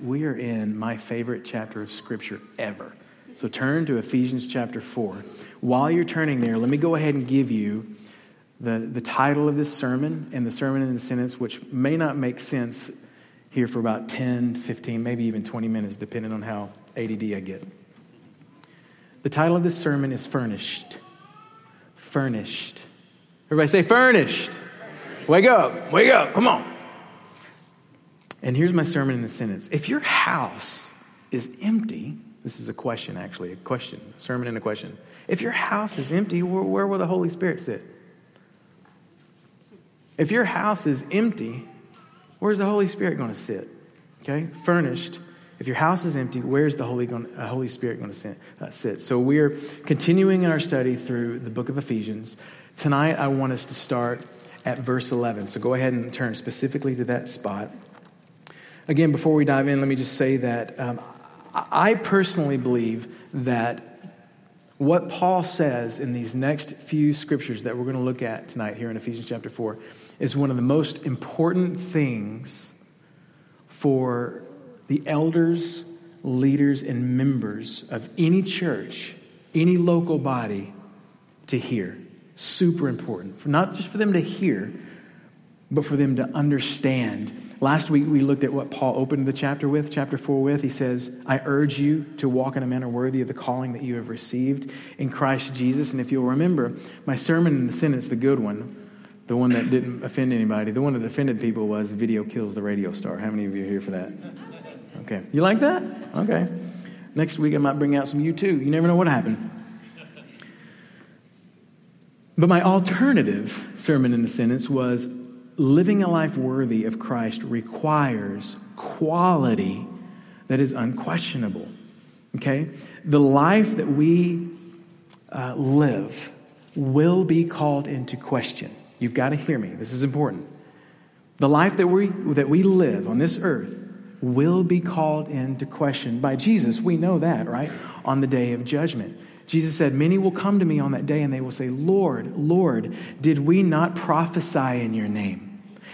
We are in my favorite chapter of Scripture ever. So turn to Ephesians chapter 4. While you're turning there, let me go ahead and give you the title of this sermon and the sermon in a sentence, which may not make sense here for about 10, 15, maybe even 20 minutes, depending on how ADD I get. The title of this sermon is Furnished. Furnished. Everybody say furnished. Furnished. Wake up. Wake up. Come on. And here's my sermon in a sentence. If your house is empty, this is a question actually, a sermon and a question. If your house is empty, where will the Holy Spirit sit? If your house is empty, where's the Holy Spirit going to sit? Okay, furnished. If your house is empty, where's the Holy Spirit going to sit? So we're continuing in our study through the book of Ephesians. Tonight, I want us to start at verse 11. So go ahead and turn specifically to that spot. Again, before we dive in, let me just say that I personally believe that what Paul says in these next few scriptures that we're going to look at tonight here in Ephesians chapter 4 is one of the most important things for the elders, leaders, and members of any church, any local body to hear. Super important. Not just for them to hear, but for them to understand. Last week, we looked at what Paul opened the chapter with, chapter 4 with. He says, I urge you to walk in a manner worthy of the calling that you have received in Christ Jesus. And if you'll remember, my sermon in the sentence, the good one, the one that didn't offend anybody, the one that offended people was the video kills the radio star. How many of you are here for that? Okay. You like that? Okay. Next week, I might bring out some U2. You never know what happened. But my alternative sermon in the sentence was, living a life worthy of Christ requires quality that is unquestionable, okay? The life that we live will be called into question. You've got to hear me. This is important. The life that we live on this earth will be called into question by Jesus. We know that, right? On the day of judgment. Jesus said, many will come to me on that day and they will say, Lord, Lord, did we not prophesy in your name?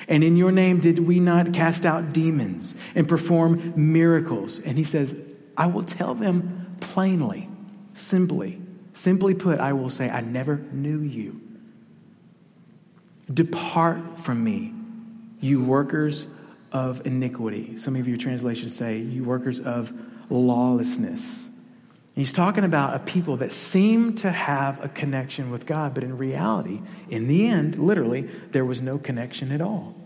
And in your name, did we not cast out demons and perform miracles? And he says, I will tell them plainly, simply put, I will say, I never knew you. Depart from me, you workers of iniquity. Some of your translations say, you workers of lawlessness. And he's talking about a people that seem to have a connection with God, but in reality, in the end, literally, there was no connection at all.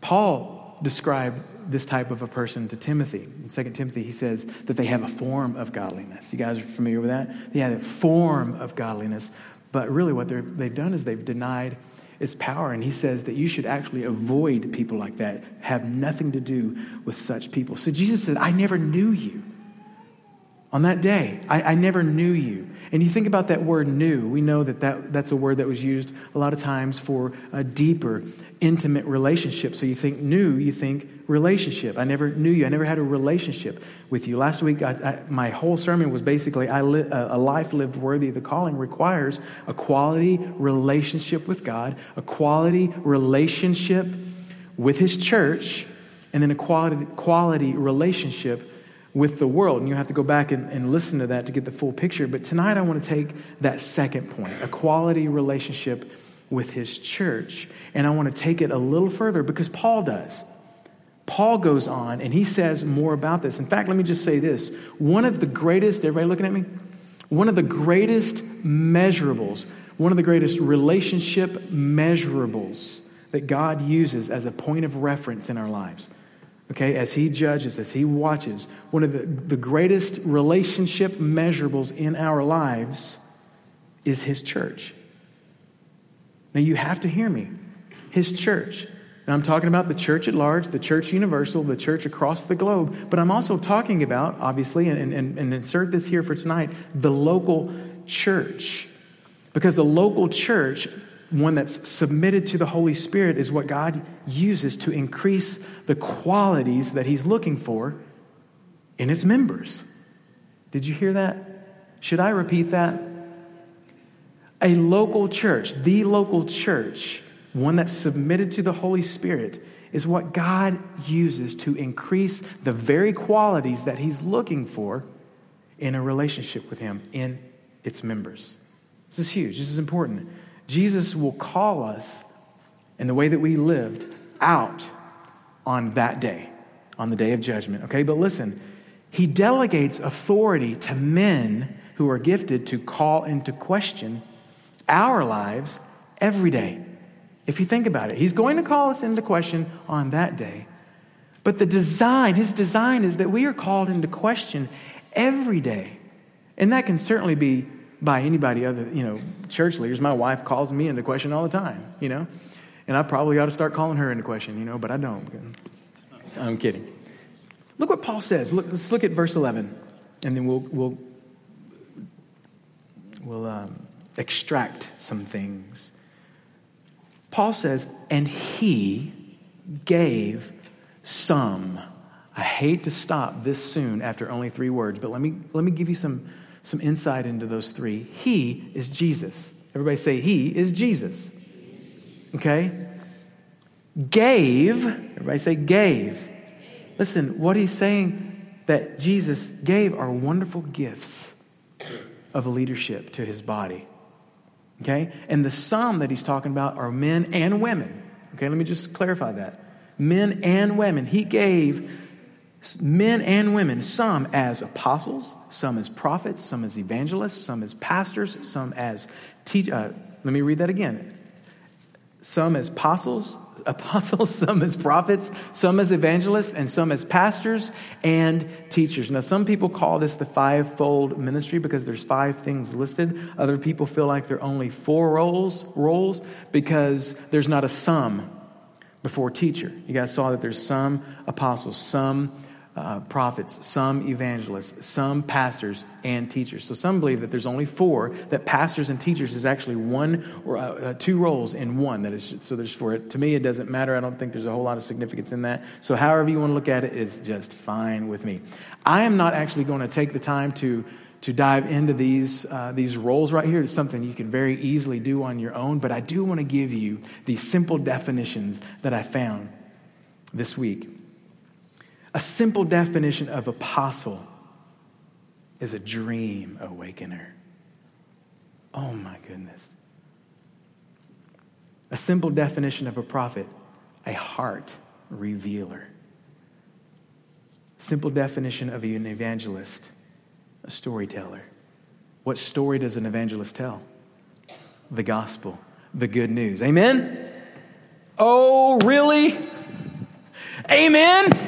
Paul described this type of a person to Timothy. In 2 Timothy, he says that they have a form of godliness. You guys are familiar with that? They had a form of godliness, but really what they've done is they've denied its power. And he says that you should actually avoid people like that, have nothing to do with such people. So Jesus said, I never knew you. On that day, I never knew you. And you think about that word knew. We know that's a word that was used a lot of times for a deeper, intimate relationship. So you think knew, you think relationship. I never knew you. I never had a relationship with you. Last week, my whole sermon was basically a life lived worthy of the calling requires a quality relationship with God, a quality relationship with his church, and then a quality relationship with the world. And you have to go back and listen to that to get the full picture. But tonight I want to take that second point, a quality relationship with his church. And I want to take it a little further because Paul does. Paul goes on and he says more about this. In fact, let me just say this. One of the greatest, everybody looking at me? One of the greatest measurables, one of the greatest relationship measurables that God uses as a point of reference in our lives. Okay, as he judges, as he watches, one of the greatest relationship measurables in our lives is his church. Now, you have to hear me. His church. And I'm talking about the church at large, the church universal, the church across the globe. But I'm also talking about, obviously, and insert this here for tonight, the local church. Because the local church, one that's submitted to the Holy Spirit, is what God uses to increase the qualities that he's looking for in its members. Did you hear that? Should I repeat that? A local church, the local church, one that's submitted to the Holy Spirit, is what God uses to increase the very qualities that he's looking for in a relationship with him, in its members. This is huge. This is important. Jesus will call us in the way that we lived out on that day, on the day of judgment. Okay, but listen, he delegates authority to men who are gifted to call into question our lives every day. If you think about it, he's going to call us into question on that day. But the design, his design is that we are called into question every day. And that can certainly be by anybody other, church leaders. My wife calls me into question all the time, and I probably ought to start calling her into question, but I don't. I'm kidding. Look what Paul says. Let's look at verse 11, and then we'll extract some things. Paul says, and he gave some. I hate to stop this soon after only three words, but let me give you some insight into those three. He is Jesus. Everybody say, he is Jesus. Okay? Gave. Everybody say, gave. Listen, what he's saying that Jesus gave are wonderful gifts of leadership to his body. Okay? And the sum that he's talking about are men and women. Okay, let me just clarify that. Men and women. He gave men and women, some as apostles, some as prophets, some as evangelists, some as pastors, some as teachers. Let me read that again. Some as apostles, some as prophets, some as evangelists, and some as pastors and teachers. Now, some people call this the fivefold ministry because there's five things listed. Other people feel like there are only four roles because there's not a sum before teacher. You guys saw that there's some apostles, some prophets, some evangelists, some pastors and teachers. So some believe that there's only four, that pastors and teachers is actually one or two roles in one. That is, so there's four. To me, it doesn't matter. I don't think there's a whole lot of significance in that. So however you want to look at it is just fine with me. I am not actually going to take the time to dive into these roles right here. It's something you can very easily do on your own, but I do want to give you these simple definitions that I found this week. A simple definition of apostle is a dream awakener. Oh my goodness. A simple definition of a prophet, a heart revealer. Simple definition of an evangelist, a storyteller. What story does an evangelist tell? The gospel, the good news. Amen? Oh, really? Amen?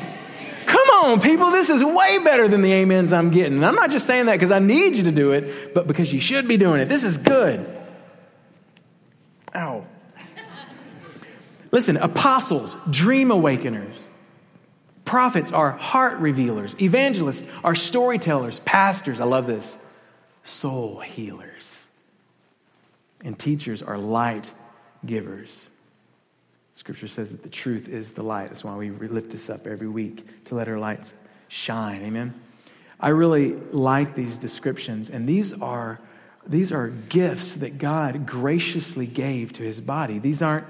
Come on, people, this is way better than the amens I'm getting. And I'm not just saying that because I need you to do it, but because you should be doing it. This is good. Ow. Listen, apostles, dream awakeners. Prophets are heart revealers. Evangelists are storytellers. Pastors, I love this, soul healers. And teachers are light givers. Scripture says that the truth is the light. That's why we lift this up every week, to let our lights shine. Amen? I really like these descriptions. And these are gifts that God graciously gave to his body. These aren't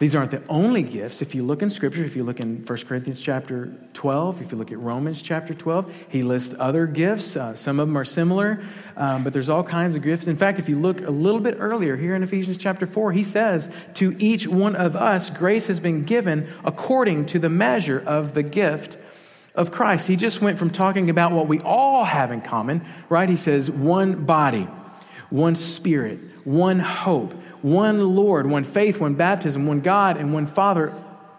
the only gifts. If you look in Scripture, if you look in 1 Corinthians chapter 12, if you look at Romans chapter 12, he lists other gifts. Some of them are similar, but there's all kinds of gifts. In fact, if you look a little bit earlier here in Ephesians chapter 4, he says, to each one of us, grace has been given according to the measure of the gift of Christ. He just went from talking about what we all have in common, right? He says, one body, one spirit, one hope, one Lord, one faith, one baptism, one God, and one Father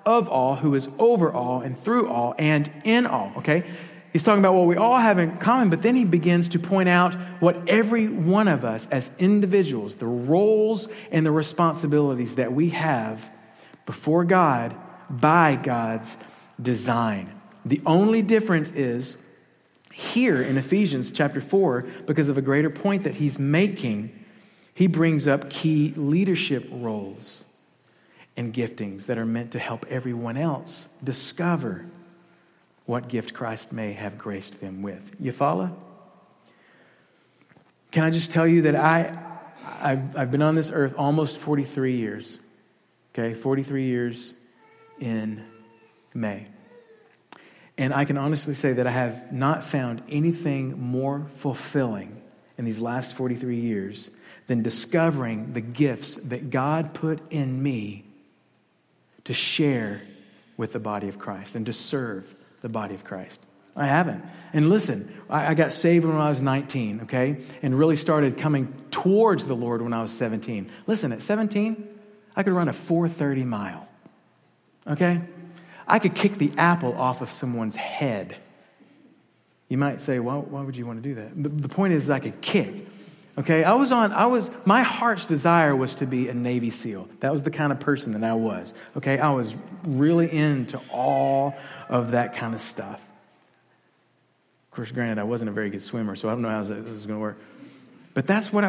of all, who is over all and through all and in all, okay? He's talking about what we all have in common, but then he begins to point out what every one of us as individuals, the roles and the responsibilities that we have before God by God's design. The only difference is here in Ephesians chapter 4, because of a greater point that he's making, he brings up key leadership roles and giftings that are meant to help everyone else discover what gift Christ may have graced them with. You follow? Can I just tell you that I've been on this earth almost 43 years. Okay, 43 years in may. And I can honestly say that I have not found anything more fulfilling in these last 43 years than discovering the gifts that God put in me to share with the body of Christ and to serve the body of Christ. I haven't. And listen, I got saved when I was 19, okay? And really started coming towards the Lord when I was 17. Listen, at 17, I could run a 430 mile, okay? I could kick the apple off of someone's head. You might say, well, why would you want to do that? But the point is I could kick, okay? My heart's desire was to be a Navy SEAL. That was the kind of person that I was, okay? I was really into all of that kind of stuff. Of course, granted, I wasn't a very good swimmer, so I don't know how this is going to work. But that's what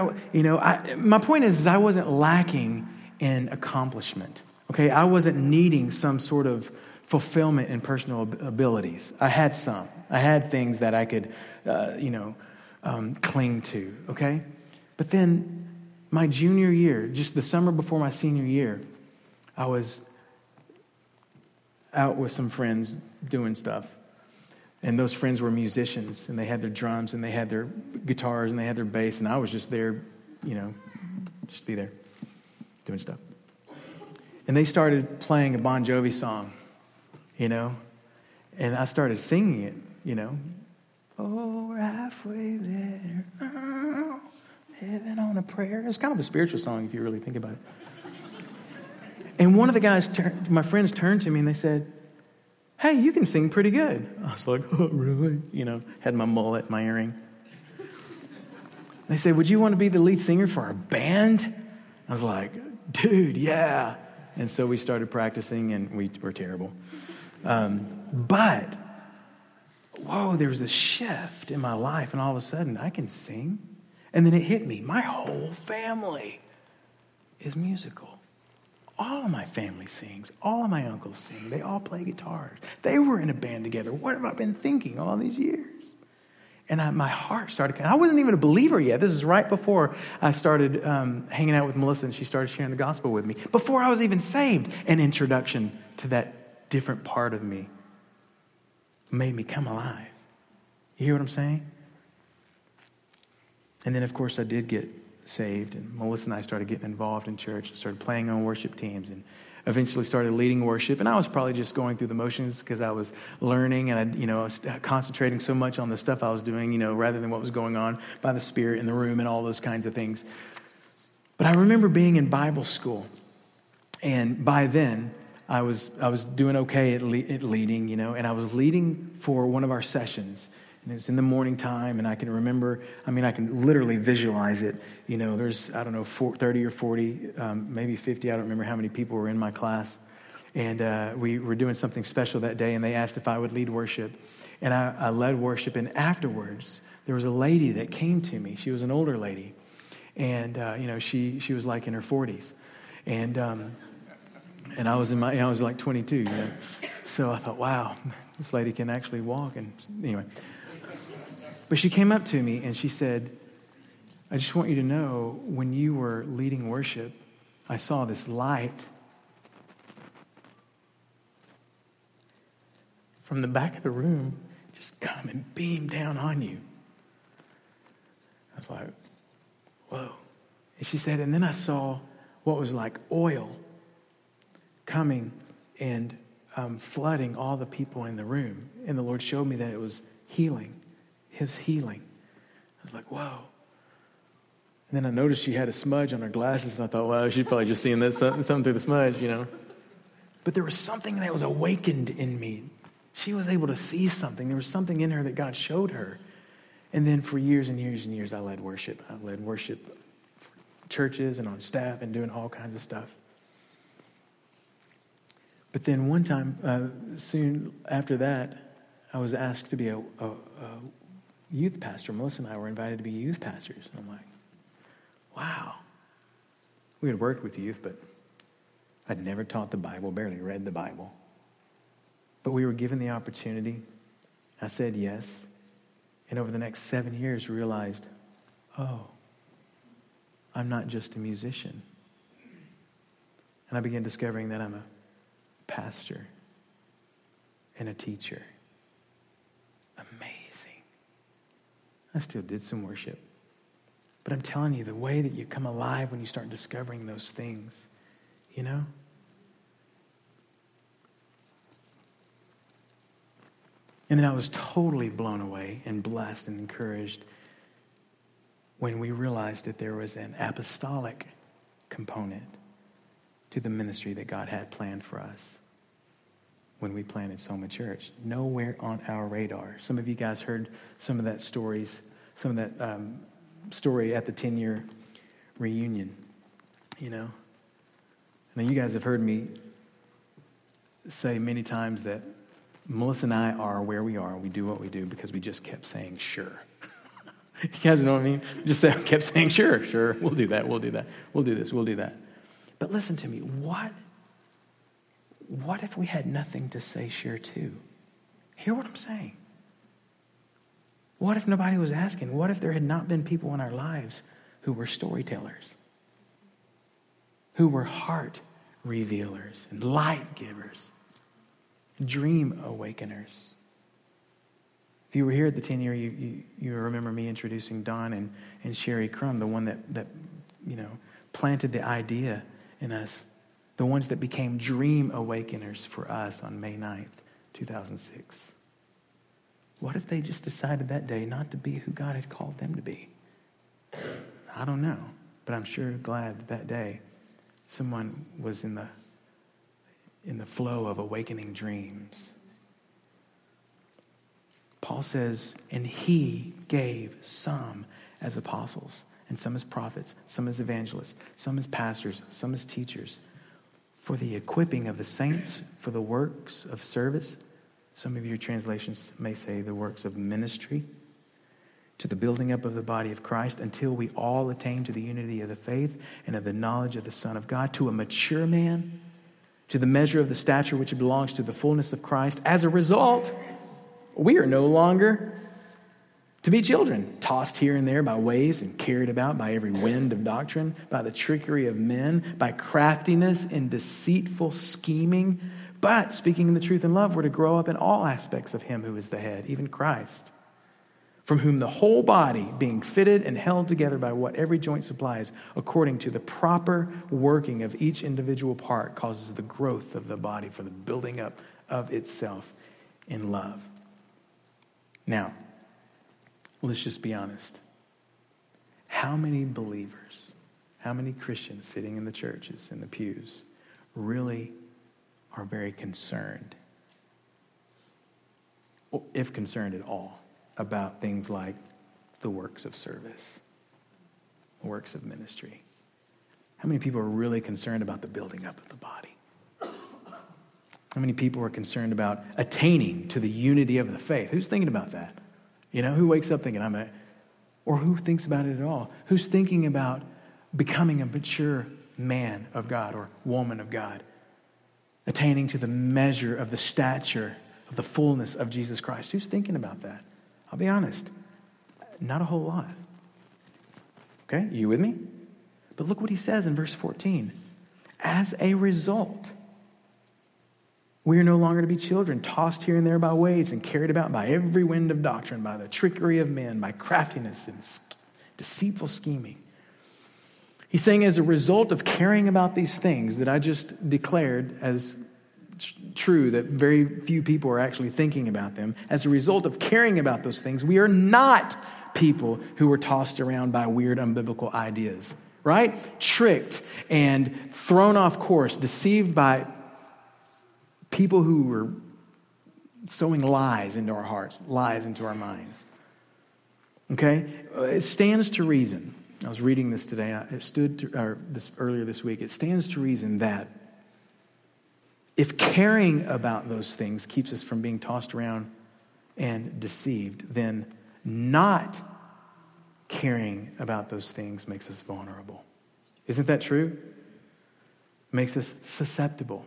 my point is I wasn't lacking in accomplishment, okay? I wasn't needing some sort of fulfillment in personal abilities. I had some. I had things that I could, cling to, okay? But then my junior year, just the summer before my senior year, I was out with some friends doing stuff. And those friends were musicians, and they had their drums, and they had their guitars, and they had their bass, and I was just there, just be there doing stuff. And they started playing a Bon Jovi song, and I started singing it, Oh, we're halfway there, oh, living on a prayer. It's kind of a spiritual song if you really think about it. And one of the guys, my friends turned to me, and they said, hey, you can sing pretty good. I was like, oh, really? Had my mullet, my earring. They said, would you want to be the lead singer for our band? I was like, dude, yeah. And so we started practicing, and we were terrible. But, there was a shift in my life, and all of a sudden, I can sing. And then it hit me. My whole family is musical. All of my family sings. All of my uncles sing. They all play guitars. They were in a band together. What have I been thinking all these years? And my heart started. I wasn't even a believer yet. This is right before I started hanging out with Melissa, and she started sharing the gospel with me. Before I was even saved, an introduction to that different part of me made me come alive. You hear what I'm saying? And then, of course, I did get saved, and Melissa and I started getting involved in church and started playing on worship teams and eventually started leading worship. And I was probably just going through the motions because I was learning and I was concentrating so much on the stuff I was doing, rather than what was going on by the Spirit in the room and all those kinds of things. But I remember being in Bible school, and by then I was doing okay at leading, and I was leading for one of our sessions. And it's in the morning time, and I can remember, I can literally visualize it. There's, 30 or 40, maybe 50, I don't remember how many people were in my class. And we were doing something special that day, and they asked if I would lead worship. And I led worship, and afterwards, there was a lady that came to me. She was an older lady, and, she was like in her 40s. And I was like 22, So I thought, wow, this lady can actually walk. And anyway. But she came up to me and she said, I just want you to know when you were leading worship, I saw this light from the back of the room just come and beam down on you. I was like, whoa. And she said, and then I saw what was like oil coming and flooding all the people in the room. And the Lord showed me that it was healing. His healing. I was like, whoa. And then I noticed she had a smudge on her glasses, and I thought, wow, she's probably just seeing that something through the smudge, But there was something that was awakened in me. She was able to see something. There was something in her that God showed her. And then for years and years and years, I led worship. I led worship for churches and on staff and doing all kinds of stuff. But then one time, soon after that, I was asked to be a youth pastor. Melissa and I were invited to be youth pastors. And I'm like, wow. We had worked with youth, but I'd never taught the Bible, barely read the Bible. But we were given the opportunity. I said yes. And over the next 7 years, realized, oh, I'm not just a musician. And I began discovering that I'm a pastor. and a teacher. Amazing. I still did some worship. But I'm telling you, the way that you come alive when you start discovering those things, you know? And then I was totally blown away and blessed and encouraged when we realized that there was an apostolic component to the ministry that God had planned for us when we planted Soma Church. Nowhere on our radar. Some of you guys heard some of that story at the 10-year reunion, you know. Now, you guys have heard me say many times that Melissa and I are where we are. We do what we do because we just kept saying, sure. You guys know what I mean? Kept saying, sure, we'll do that, we'll do this, we'll do that. But listen to me, what if we had nothing to say sure to? Hear what I'm saying. What if nobody was asking? What if there had not been people in our lives who were storytellers, who were heart revealers and light givers, dream awakeners? If you were here at the 10-year, you remember me introducing Don and Sherry Crumb, the one that you know planted the idea in us, the ones that became dream awakeners for us on May 9th, 2006. What if they just decided that day not to be who God had called them to be? I don't know, but I'm sure glad that day someone was in the flow of awakening dreams. Paul says, and he gave some as apostles, and some as prophets, some as evangelists, some as pastors, some as teachers, for the equipping of the saints, for the works of service. Some of your translations may say the works of ministry, to the building up of the body of Christ, until we all attain to the unity of the faith and of the knowledge of the Son of God, to a mature man, to the measure of the stature which belongs to the fullness of Christ. As a result, we are no longer to be children, tossed here and there by waves and carried about by every wind of doctrine, by the trickery of men, by craftiness and deceitful scheming. But speaking the truth in love, we're to grow up in all aspects of him who is the head, even Christ, from whom the whole body, being fitted and held together by what every joint supplies, according to the proper working of each individual part, causes the growth of the body for the building up of itself in love. Now, let's just be honest. How many believers, how many Christians sitting in the churches, in the pews, really are very concerned, if concerned at all, about things like the works of service, works of ministry? How many people are really concerned about the building up of the body? How many people are concerned about attaining to the unity of the faith? Who's thinking about that? You know, who wakes up thinking, or who thinks about it at all? Who's thinking about becoming a mature man of God or woman of God? Attaining to the measure of the stature of the fullness of Jesus Christ. Who's thinking about that? I'll be honest, not a whole lot. Okay, you with me? But look what he says in verse 14. As a result, we are no longer to be children, tossed here and there by waves and carried about by every wind of doctrine, by the trickery of men, by craftiness and deceitful scheming. He's saying as a result of caring about these things that I just declared as true, that very few people are actually thinking about them, as a result of caring about those things, we are not people who are tossed around by weird, unbiblical ideas, right? Tricked and thrown off course, deceived by people who were sowing lies into our hearts, lies into our minds, okay? It stands to reason. I was reading this today. Earlier this week. It stands to reason that if caring about those things keeps us from being tossed around and deceived, then not caring about those things makes us vulnerable. Isn't that true? Makes us susceptible.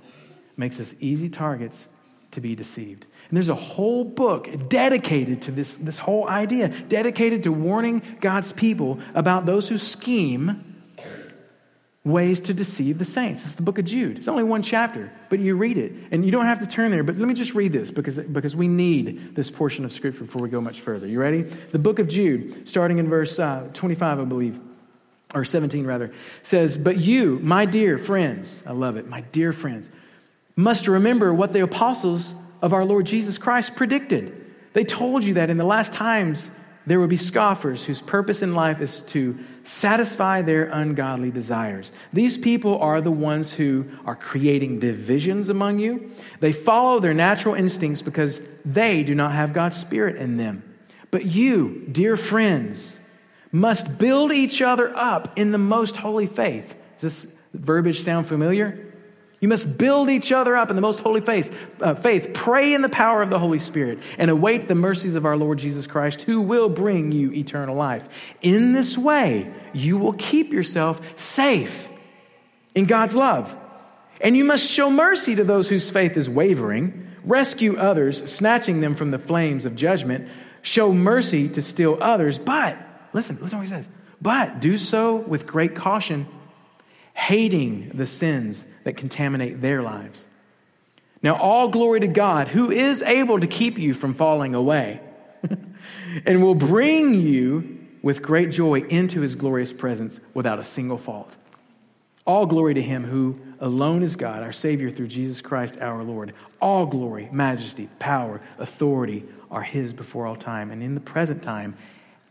Makes us easy targets to be deceived. And there's a whole book dedicated to this whole idea, dedicated to warning God's people about those who scheme ways to deceive the saints. It's the book of Jude. It's only one chapter, but you read it. And you don't have to turn there, but let me just read this because we need this portion of Scripture before we go much further. You ready? The book of Jude, starting in verse 25, I believe, or 17 rather, says, "But you, my dear friends," I love it, my dear friends, "must remember what the apostles of our Lord Jesus Christ predicted. They told you that in the last times there would be scoffers whose purpose in life is to satisfy their ungodly desires. These people are the ones who are creating divisions among you. They follow their natural instincts because they do not have God's Spirit in them. But you, dear friends, must build each other up in the most holy faith." Does this verbiage sound familiar? You must build each other up in the most holy faith. Pray in the power of the Holy Spirit and await the mercies of our Lord Jesus Christ, who will bring you eternal life. In this way, you will keep yourself safe in God's love. And you must show mercy to those whose faith is wavering. Rescue others, snatching them from the flames of judgment. Show mercy to still others. But, listen to what he says. But do so with great caution, hating the sins that contaminate their lives. Now all glory to God, who is able to keep you from falling away and will bring you with great joy into his glorious presence without a single fault. All glory to him who alone is God, our Savior through Jesus Christ our Lord. All glory, majesty, power, authority are his before all time and in the present time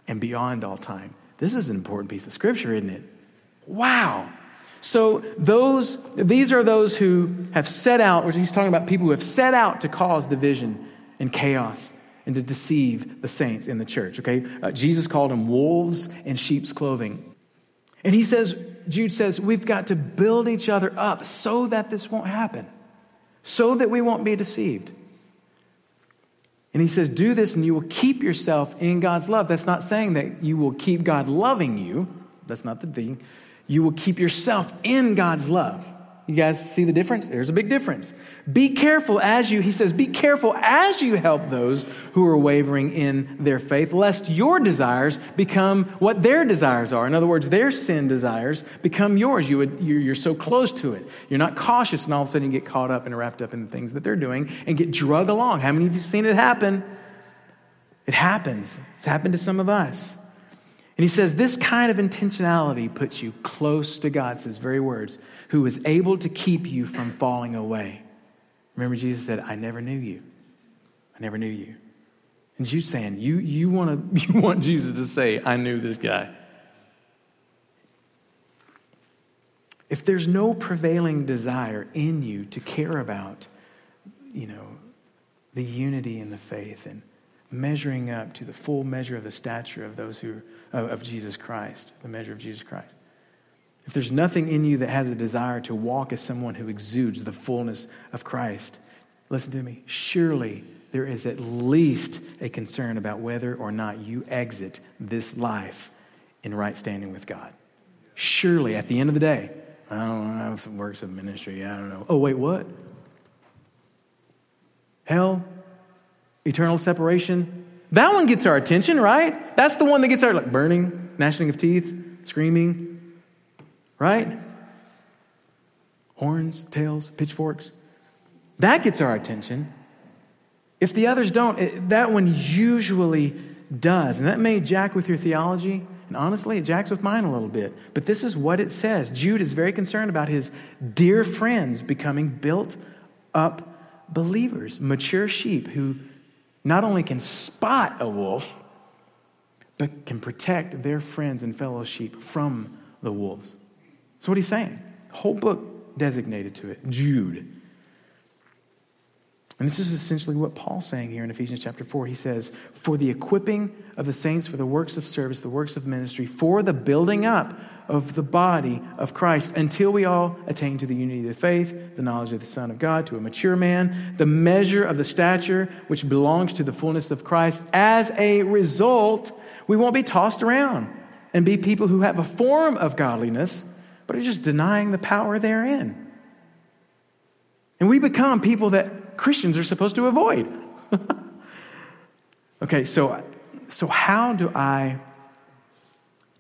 and beyond all time. This is an important piece of Scripture, isn't it? Wow! So these are those who have set out, or he's talking about people who have set out to cause division and chaos and to deceive the saints in the church, okay? Jesus called them wolves in sheep's clothing. And he says, Jude says, we've got to build each other up so that this won't happen, so that we won't be deceived. And he says, do this and you will keep yourself in God's love. That's not saying that you will keep God loving you. That's not the thing. You will keep yourself in God's love. You guys see the difference? There's a big difference. He says, be careful as you help those who are wavering in their faith, lest your desires become what their desires are. In other words, their sin desires become yours. You're so close to it. You're not cautious, and all of a sudden you get caught up and wrapped up in the things that they're doing and get drug along. How many of you have seen it happen? It happens. It's happened to some of us. And he says, this kind of intentionality puts you close to God, says very words, who is able to keep you from falling away. Remember, Jesus said, I never knew you. I never knew you. And Jude's saying, you want Jesus to say, I knew this guy. If there's no prevailing desire in you to care about, the unity in the faith and measuring up to the full measure of the stature of those who of Jesus Christ, the measure of Jesus Christ. If there's nothing in you that has a desire to walk as someone who exudes the fullness of Christ, listen to me, surely there is at least a concern about whether or not you exit this life in right standing with God. Surely, at the end of the day, I don't know, some works of ministry, I don't know. Oh, wait, what? Hell? Eternal separation. That one gets our attention, right? That's the one that gets our, like, burning, gnashing of teeth, screaming, right? Horns, tails, pitchforks. That gets our attention. If the others don't, that one usually does. And that may jack with your theology. And honestly, it jacks with mine a little bit. But this is what it says. Jude is very concerned about his dear friends becoming built up believers, mature sheep who not only can spot a wolf, but can protect their friends and fellow sheep from the wolves. That's what he's saying. The whole book designated to it, Jude. And this is essentially what Paul's saying here in Ephesians chapter 4. He says, for the equipping of the saints, for the works of service, the works of ministry, for the building up of the body of Christ, until we all attain to the unity of the faith, the knowledge of the Son of God, to a mature man, the measure of the stature which belongs to the fullness of Christ. As a result, we won't be tossed around and be people who have a form of godliness, but are just denying the power therein. And we become people that Christians are supposed to avoid. Okay, so how do I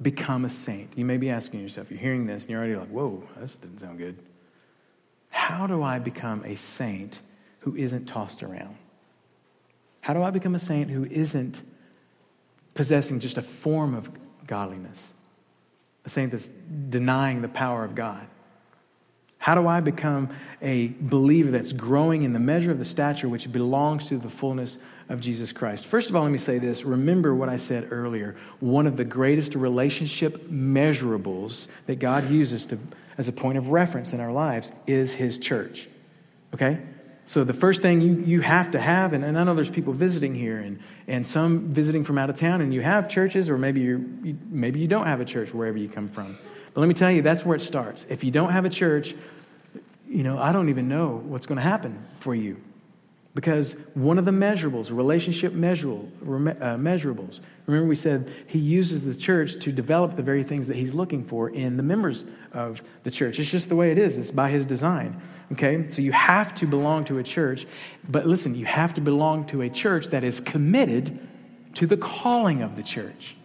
become a saint? You may be asking yourself, you're hearing this and you're already like, whoa, this didn't sound good. How do I become a saint who isn't tossed around? How do I become a saint who isn't possessing just a form of godliness? A saint that's denying the power of God. How do I become a believer that's growing in the measure of the stature which belongs to the fullness of Jesus Christ? First of all, let me say this. Remember what I said earlier. One of the greatest relationship measurables that God uses as a point of reference in our lives is his church. Okay? So the first thing you have to have, and I know there's people visiting here and some visiting from out of town, and you have churches, or maybe you don't have a church wherever you come from. But let me tell you, that's where it starts. If you don't have a church, I don't even know what's going to happen for you. Because one of the measurables, relationship measurables, remember we said he uses the church to develop the very things that he's looking for in the members of the church. It's just the way it is. It's by his design. Okay? So you have to belong to a church. But listen, you have to belong to a church that is committed to the calling of the church.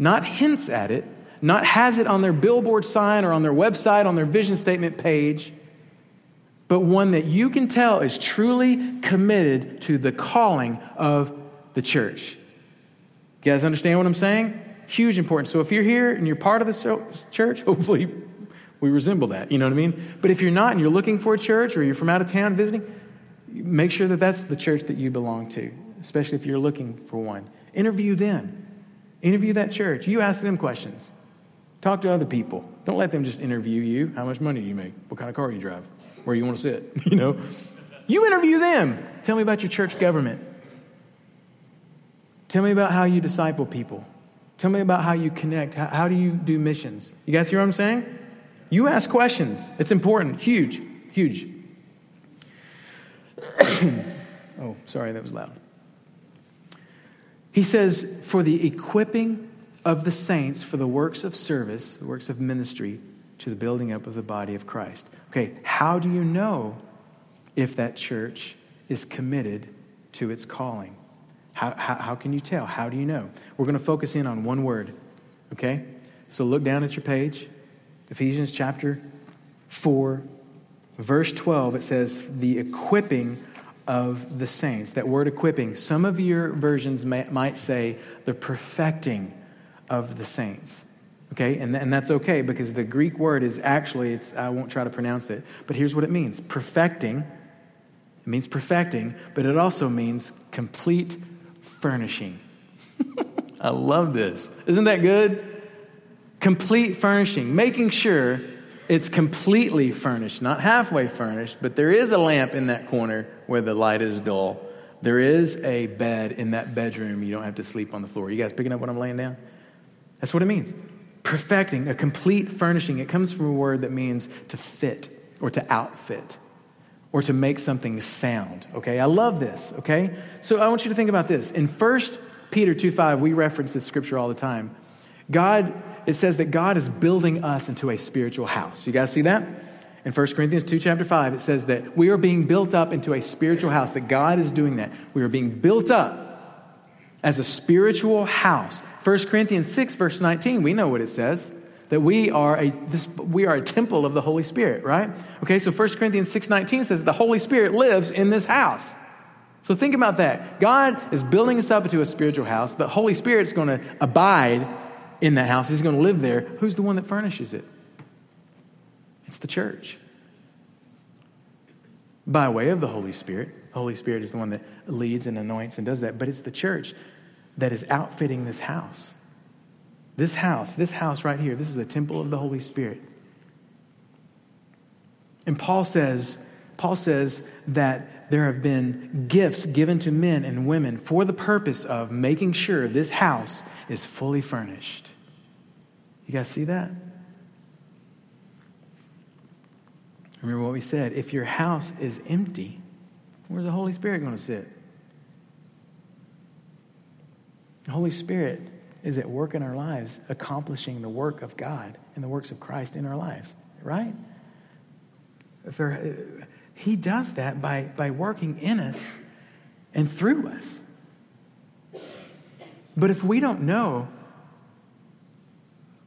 Not hints at it, not has it on their billboard sign or on their website, on their vision statement page, but one that you can tell is truly committed to the calling of the church. You guys understand what I'm saying? Huge importance. So if you're here and you're part of the church, hopefully we resemble that, you know what I mean? But if you're not and you're looking for a church or you're from out of town visiting, make sure that that's the church that you belong to, especially if you're looking for one. Interview them. Interview that church. You ask them questions. Talk to other people. Don't let them just interview you. How much money do you make? What kind of car do you drive? Where you want to sit? You interview them. Tell me about your church government. Tell me about how you disciple people. Tell me about how you connect. How do you do missions? You guys hear what I'm saying? You ask questions. It's important. Huge. Huge. Oh, sorry, that was loud. He says, for the equipping of the saints for the works of service, the works of ministry, to the building up of the body of Christ. Okay, how do you know if that church is committed to its calling? How can you tell? How do you know? We're going to focus in on one word, okay? So look down at your page, Ephesians chapter 4, verse 12. It says, the equipping of the saints. That word equipping, some of your versions might say the perfecting of the saints. Okay? And that's okay, because the Greek word is actually, I won't try to pronounce it, but here's what it means. Perfecting. It means perfecting, but it also means complete furnishing. I love this. Isn't that good? Complete furnishing. Making sure it's completely furnished, not halfway furnished, but there is a lamp in that corner where the light is dull. There is a bed in that bedroom. You don't have to sleep on the floor. You guys picking up what I'm laying down? That's what it means. Perfecting, a complete furnishing. It comes from a word that means to fit or to outfit or to make something sound, okay? I love this, okay? So I want you to think about this. In 1 Peter 2:5, we reference this scripture all the time. It says that God is building us into a spiritual house. You guys see that? In 1 Corinthians 2, chapter 5, it says that we are being built up into a spiritual house, that God is doing that. We are being built up as a spiritual house. 1 Corinthians 6, verse 19, we know what it says, that we are a temple of the Holy Spirit, right? Okay, so 1 Corinthians 6:19 says the Holy Spirit lives in this house. So think about that. God is building us up into a spiritual house. The Holy Spirit's going to abide in that house. He's going to live there. Who's the one that furnishes it? It's the church. By way of the Holy Spirit. The Holy Spirit is the one that leads and anoints and does that. But it's the church that is outfitting this house. This house right here, this is a temple of the Holy Spirit. And Paul says that there have been gifts given to men and women for the purpose of making sure this house is fully furnished. You guys see that? Remember what we said. If your house is empty, where's the Holy Spirit going to sit? The Holy Spirit is at work in our lives, accomplishing the work of God and the works of Christ in our lives, right? He does that by working in us and through us. But if we don't know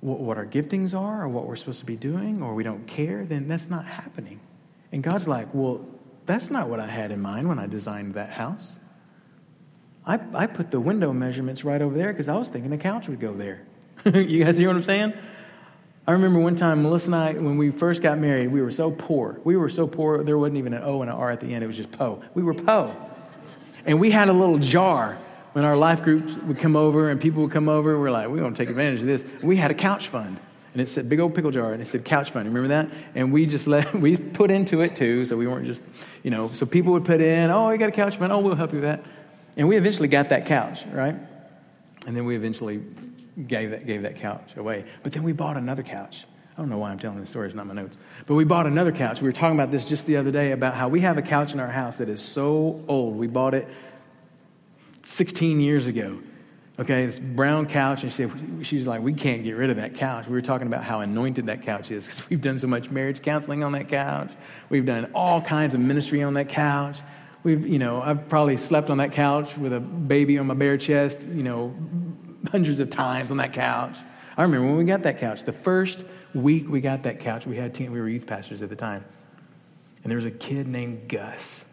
what our giftings are or what we're supposed to be doing, or we don't care, then that's not happening. And God's like, well, that's not what I had in mind when I designed that house. I put the window measurements right over there because I was thinking the couch would go there. You guys hear what I'm saying? I remember one time, Melissa and I, when we first got married, we were so poor. We were so poor, there wasn't even an O and an R at the end. It was just po. We were po. And we had a little jar when our life groups would come over and people would come over. We're like, we're going to take advantage of this. We had a couch fund. And it said, big old pickle jar, and it said couch fund. Remember that? And we put into it too, so we weren't just, so people would put in, oh, you got a couch fund. Oh, we'll help you with that. And we eventually got that couch, right? And then we eventually gave that couch away. But then we bought another couch. I don't know why I'm telling this story. It's not my notes. But we bought another couch. We were talking about this just the other day about how we have a couch in our house that is so old. We bought it 16 years ago. Okay, this brown couch, and she was like, we can't get rid of that couch. We were talking about how anointed that couch is because we've done so much marriage counseling on that couch. We've done all kinds of ministry on that couch. We've, I've probably slept on that couch with a baby on my bare chest, hundreds of times on that couch. I remember when we got that couch. The first week we got that couch, we were youth pastors at the time, and there was a kid named Gus.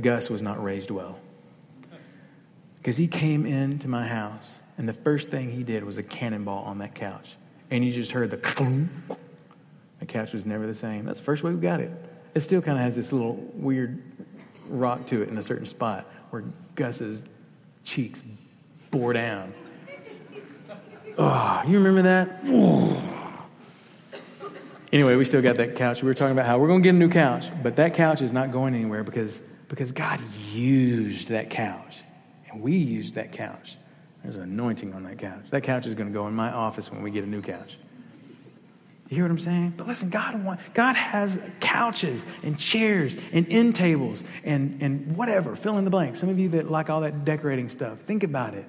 Gus was not raised well. Because he came into my house, and the first thing he did was a cannonball on that couch. And you just heard the clunk. The couch was never the same. That's the first way we got it. It still kind of has this little weird rock to it in a certain spot where Gus's cheeks bore down. Oh, you remember that? Oh. Anyway, we still got that couch. We were talking about how we're going to get a new couch, but that couch is not going anywhere because God used that couch. We used that couch. There's an anointing on that couch. That couch is going to go in my office when we get a new couch. You hear what I'm saying? But listen, God has couches and chairs and end tables and whatever. Fill in the blank. Some of you that like all that decorating stuff, think about it.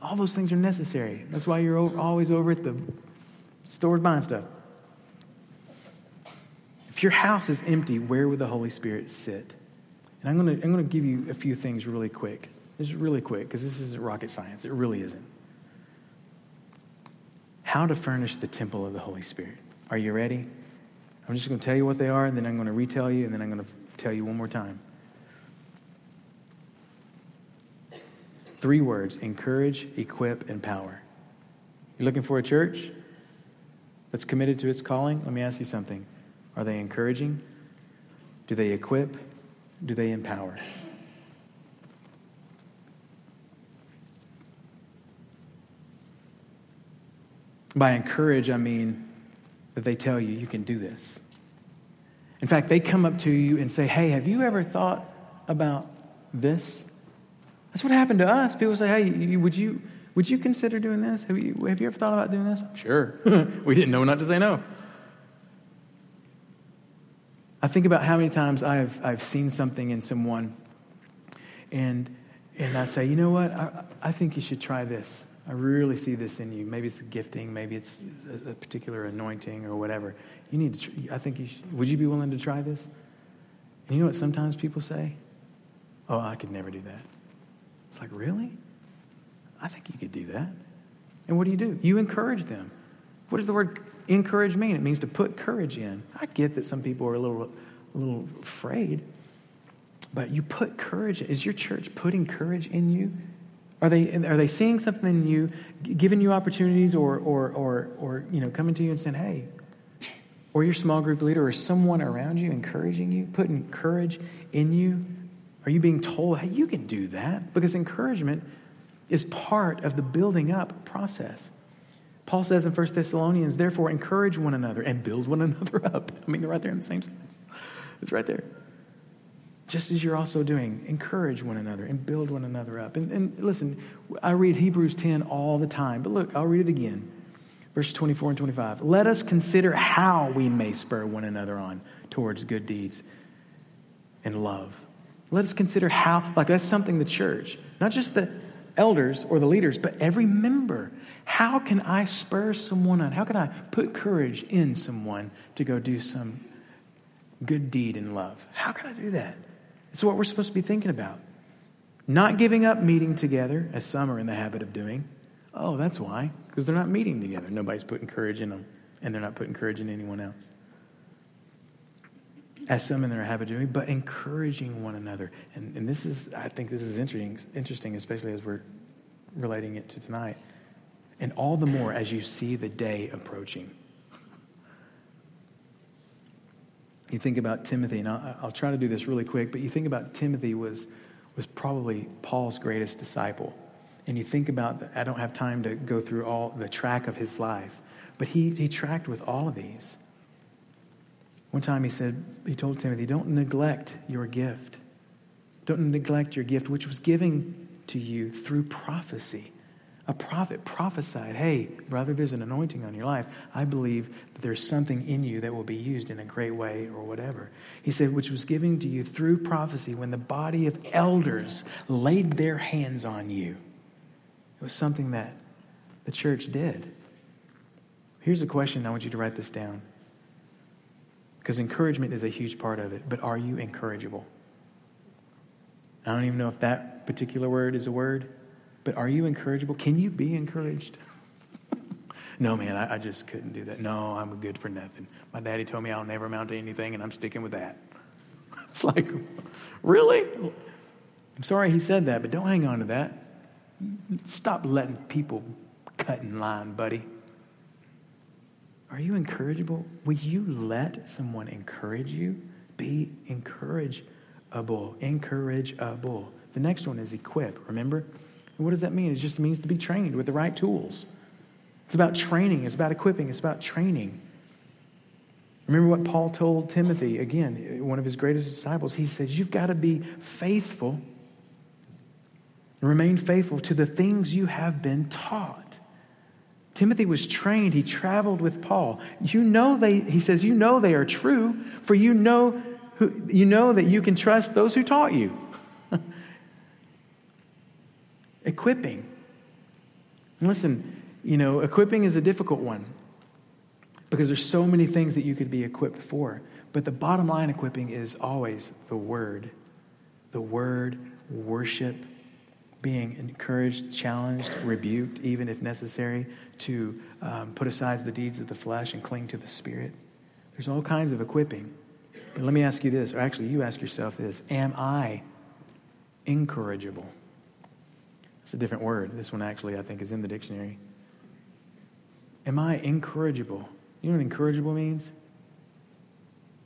All those things are necessary. That's why you're always over at the store buying stuff. If your house is empty, where would the Holy Spirit sit? And I'm going to give you a few things really quick. This is really quick because this isn't rocket science. It really isn't. How to furnish the temple of the Holy Spirit. Are you ready? I'm just going to tell you what they are, and then I'm going to retell you, and then I'm going to tell you one more time. 3 words: encourage, equip, and power. You looking for a church that's committed to its calling? Let me ask you something. Are they encouraging? Do they equip? Do they empower? By encourage, I mean that they tell you, you can do this. In fact, they come up to you and say, hey, have you ever thought about this? That's what happened to us. People say, hey, would you consider doing this? Have you ever thought about doing this? Sure. We didn't know not to say no. I think about how many times I've seen something in someone and I say, you know what? I think you should try this. I really see this in you. Maybe it's a gifting. Maybe it's a particular anointing or whatever. You need to. I think you should. Would you be willing to try this? And you know what sometimes people say? Oh, I could never do that. It's like, really? I think you could do that. And what do? You encourage them. What does the word encourage mean? It means to put courage in. I get that some people are a little afraid, but you put courage. Is your church putting courage in you? Are they seeing something in you, giving you opportunities, or coming to you and saying, hey, or your small group leader or someone around you encouraging you, putting courage in you? Are you being told, hey, you can do that? Because encouragement is part of the building up process. Paul says in 1 Thessalonians, therefore encourage one another and build one another up. I mean, they're right there in the same sentence. It's right there. Just as you're also doing, encourage one another and build one another up. And listen, I read Hebrews 10 all the time, but look, I'll read it again. Verse 24 and 25. Let us consider how we may spur one another on towards good deeds and love. Let us consider how, like that's something the church, not just the elders or the leaders, but every member. How can I spur someone on? How can I put courage in someone to go do some good deed in love? How can I do that? It's what we're supposed to be thinking about. Not giving up meeting together, as some are in the habit of doing. Oh, that's why. Because they're not meeting together. Nobody's putting courage in them, and they're not putting courage in anyone else. As some in their habit doing, but encouraging one another. And this is, I think this is interesting, especially as we're relating it to tonight. And all the more as you see the day approaching. You think about Timothy, and I'll try to do this really quick, but you think about Timothy was probably Paul's greatest disciple. And you think about, I don't have time to go through all the track of his life, but he tracked with all of these. One time he told Timothy, don't neglect your gift. Don't neglect your gift, which was given to you through prophecy. A prophet prophesied, hey, brother, there's an anointing on your life. I believe that there's something in you that will be used in a great way or whatever. He said, which was given to you through prophecy when the body of elders laid their hands on you. It was something that the church did. Here's a question. I want you to write this down. Because encouragement is a huge part of it. But are you encourageable? I don't even know if that particular word is a word. But are you encourageable? Can you be encouraged? No, man, I just couldn't do that. No, I'm good for nothing. My daddy told me I'll never amount to anything, and I'm sticking with that. It's like, really? I'm sorry he said that, but don't hang on to that. Stop letting people cut in line, buddy. Are you encourageable? Will you let someone encourage you? Be encourageable. Encourageable. The next one is equip, remember? What does that mean? It just means to be trained with the right tools. It's about training. It's about equipping. It's about training. Remember what Paul told Timothy, again, one of his greatest disciples. He says, you've got to be faithful and remain faithful to the things you have been taught. Timothy was trained. He traveled with Paul. He says, you know they are true, for you know that you can trust those who taught you. Equipping. And listen, equipping is a difficult one because there's so many things that you could be equipped for. But the bottom line equipping is always the word, worship, being encouraged, challenged, rebuked, even if necessary, to put aside the deeds of the flesh and cling to the Spirit. There's all kinds of equipping. But let me ask you this, or actually you ask yourself this, am I encourageable? It's a different word. This one actually, I think, is in the dictionary. Am I encourageable? You know what encourageable means?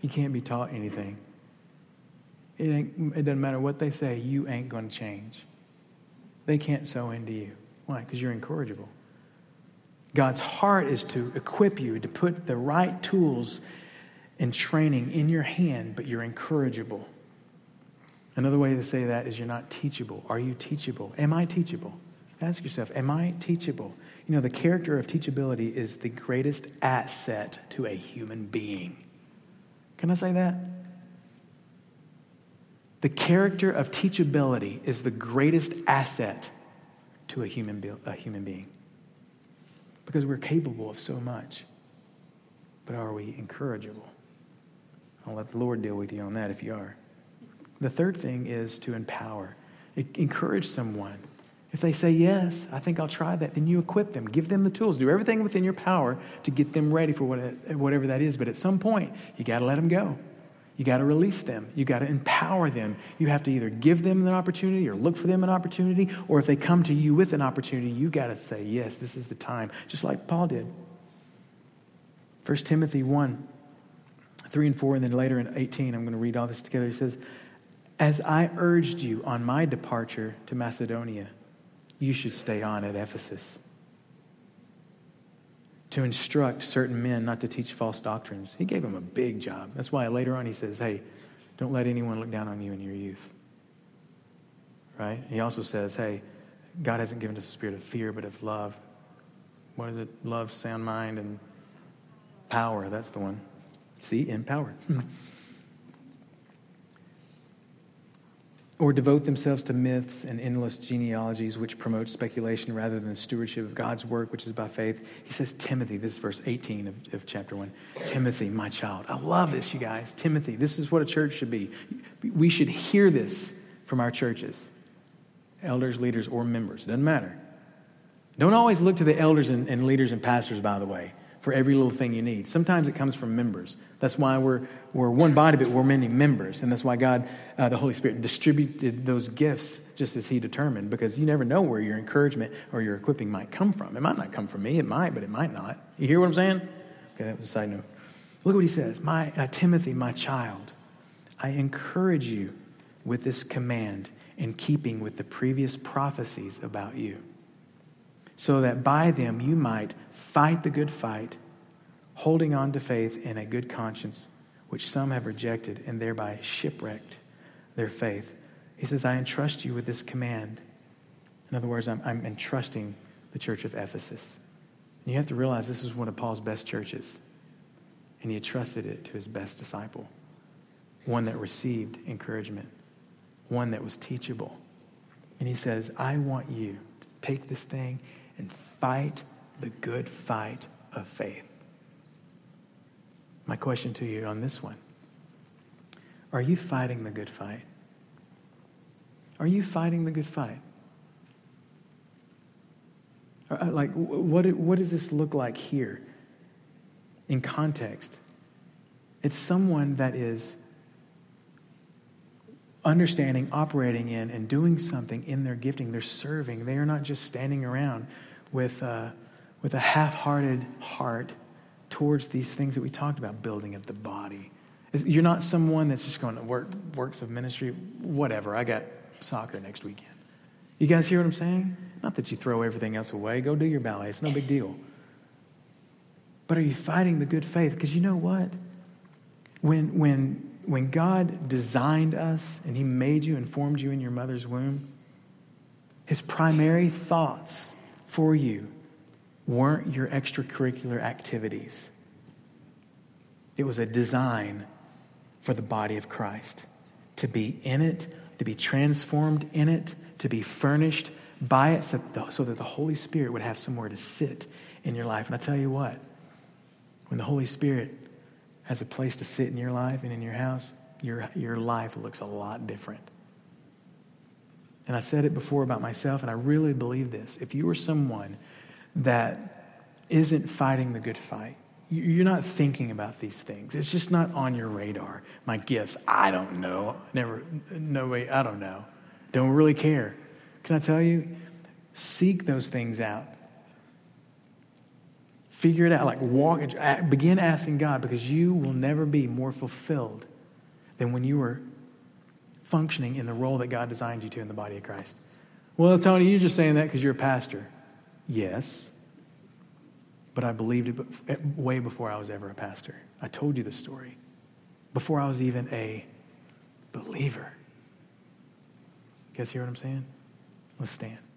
You can't be taught anything. It doesn't matter what they say. You ain't going to change. They can't sow into you. Why? Because you're encourageable. God's heart is to equip you, to put the right tools and training in your hand, but you're encourageable. Another way to say that is you're not teachable. Are you teachable? Am I teachable? Ask yourself, am I teachable? The character of teachability is the greatest asset to a human being. Can I say that? The character of teachability is the greatest asset to a human being. Because we're capable of so much. But are we encourageable? I'll let the Lord deal with you on that if you are. The third thing is to empower. Encourage someone. If they say, yes, I think I'll try that, then you equip them. Give them the tools. Do everything within your power to get them ready for whatever that is. But at some point, you got to let them go. You got to release them. You got to empower them. You have to either give them an opportunity or look for them an opportunity. Or if they come to you with an opportunity, you got to say, yes, this is the time. Just like Paul did. 1 Timothy 1, 3 and 4, and then later in 18, I'm going to read all this together. He says, as I urged you on my departure to Macedonia, you should stay on at Ephesus to instruct certain men not to teach false doctrines. He gave them a big job. That's why later on he says, hey, don't let anyone look down on you in your youth. Right? He also says, hey, God hasn't given us a spirit of fear, but of love. What is it? Love, sound mind, and power. That's the one. See? Empower. Or devote themselves to myths and endless genealogies which promote speculation rather than stewardship of God's work, which is by faith. He says, Timothy, this is verse 18 of chapter 1. Timothy, my child. I love this, you guys. Timothy, this is what a church should be. We should hear this from our churches, elders, leaders, or members. It doesn't matter. Don't always look to the elders and leaders and pastors, by the way, for every little thing you need. Sometimes it comes from members. That's why we're one body, but we're many members. And that's why God, the Holy Spirit, distributed those gifts just as he determined, because you never know where your encouragement or your equipping might come from. It might not come from me. It might, but it might not. You hear what I'm saying? Okay, that was a side note. Look what he says. Timothy, my child, I encourage you with this command in keeping with the previous prophecies about you, so that by them you might fight the good fight, holding on to faith and a good conscience, which some have rejected and thereby shipwrecked their faith. He says, I entrust you with this command. In other words, I'm entrusting the church of Ephesus. And you have to realize this is one of Paul's best churches, and he entrusted it to his best disciple, one that received encouragement, one that was teachable. And he says, I want you to take this thing and fight the good fight of faith. My question to you on this one, are you fighting the good fight? Are you fighting the good fight? Like, what does this look like here in context? It's someone that is understanding, operating in, and doing something in their gifting. They're serving. They are not just standing around with a half-hearted heart towards these things that we talked about, building up the body. You're not someone that's just going to works of ministry, whatever. I got soccer next weekend. You guys hear what I'm saying? Not that you throw everything else away. Go do your ballet. It's no big deal. But are you fighting the good faith? Because you know what? When God designed us and he made you and formed you in your mother's womb, his primary thoughts for you weren't your extracurricular activities. It was a design for the body of Christ, to be in it, to be transformed in it, to be furnished by it, so that the Holy Spirit would have somewhere to sit in your life. And I tell you what, when the Holy Spirit has a place to sit in your life and in your house, your life looks a lot different. And I said it before about myself, and I really believe this. If you are someone that isn't fighting the good fight, you're not thinking about these things. It's just not on your radar. My gifts, I don't know. I don't know. Don't really care. Can I tell you? Seek those things out. Figure it out. Like begin asking God, because you will never be more fulfilled than when you were functioning in the role that God designed you to in the body of Christ. Well, Tony, you're just saying that because you're a pastor. Yes, but I believed it way before I was ever a pastor. I told you the story. Before I was even a believer. You guys hear what I'm saying? Let's stand.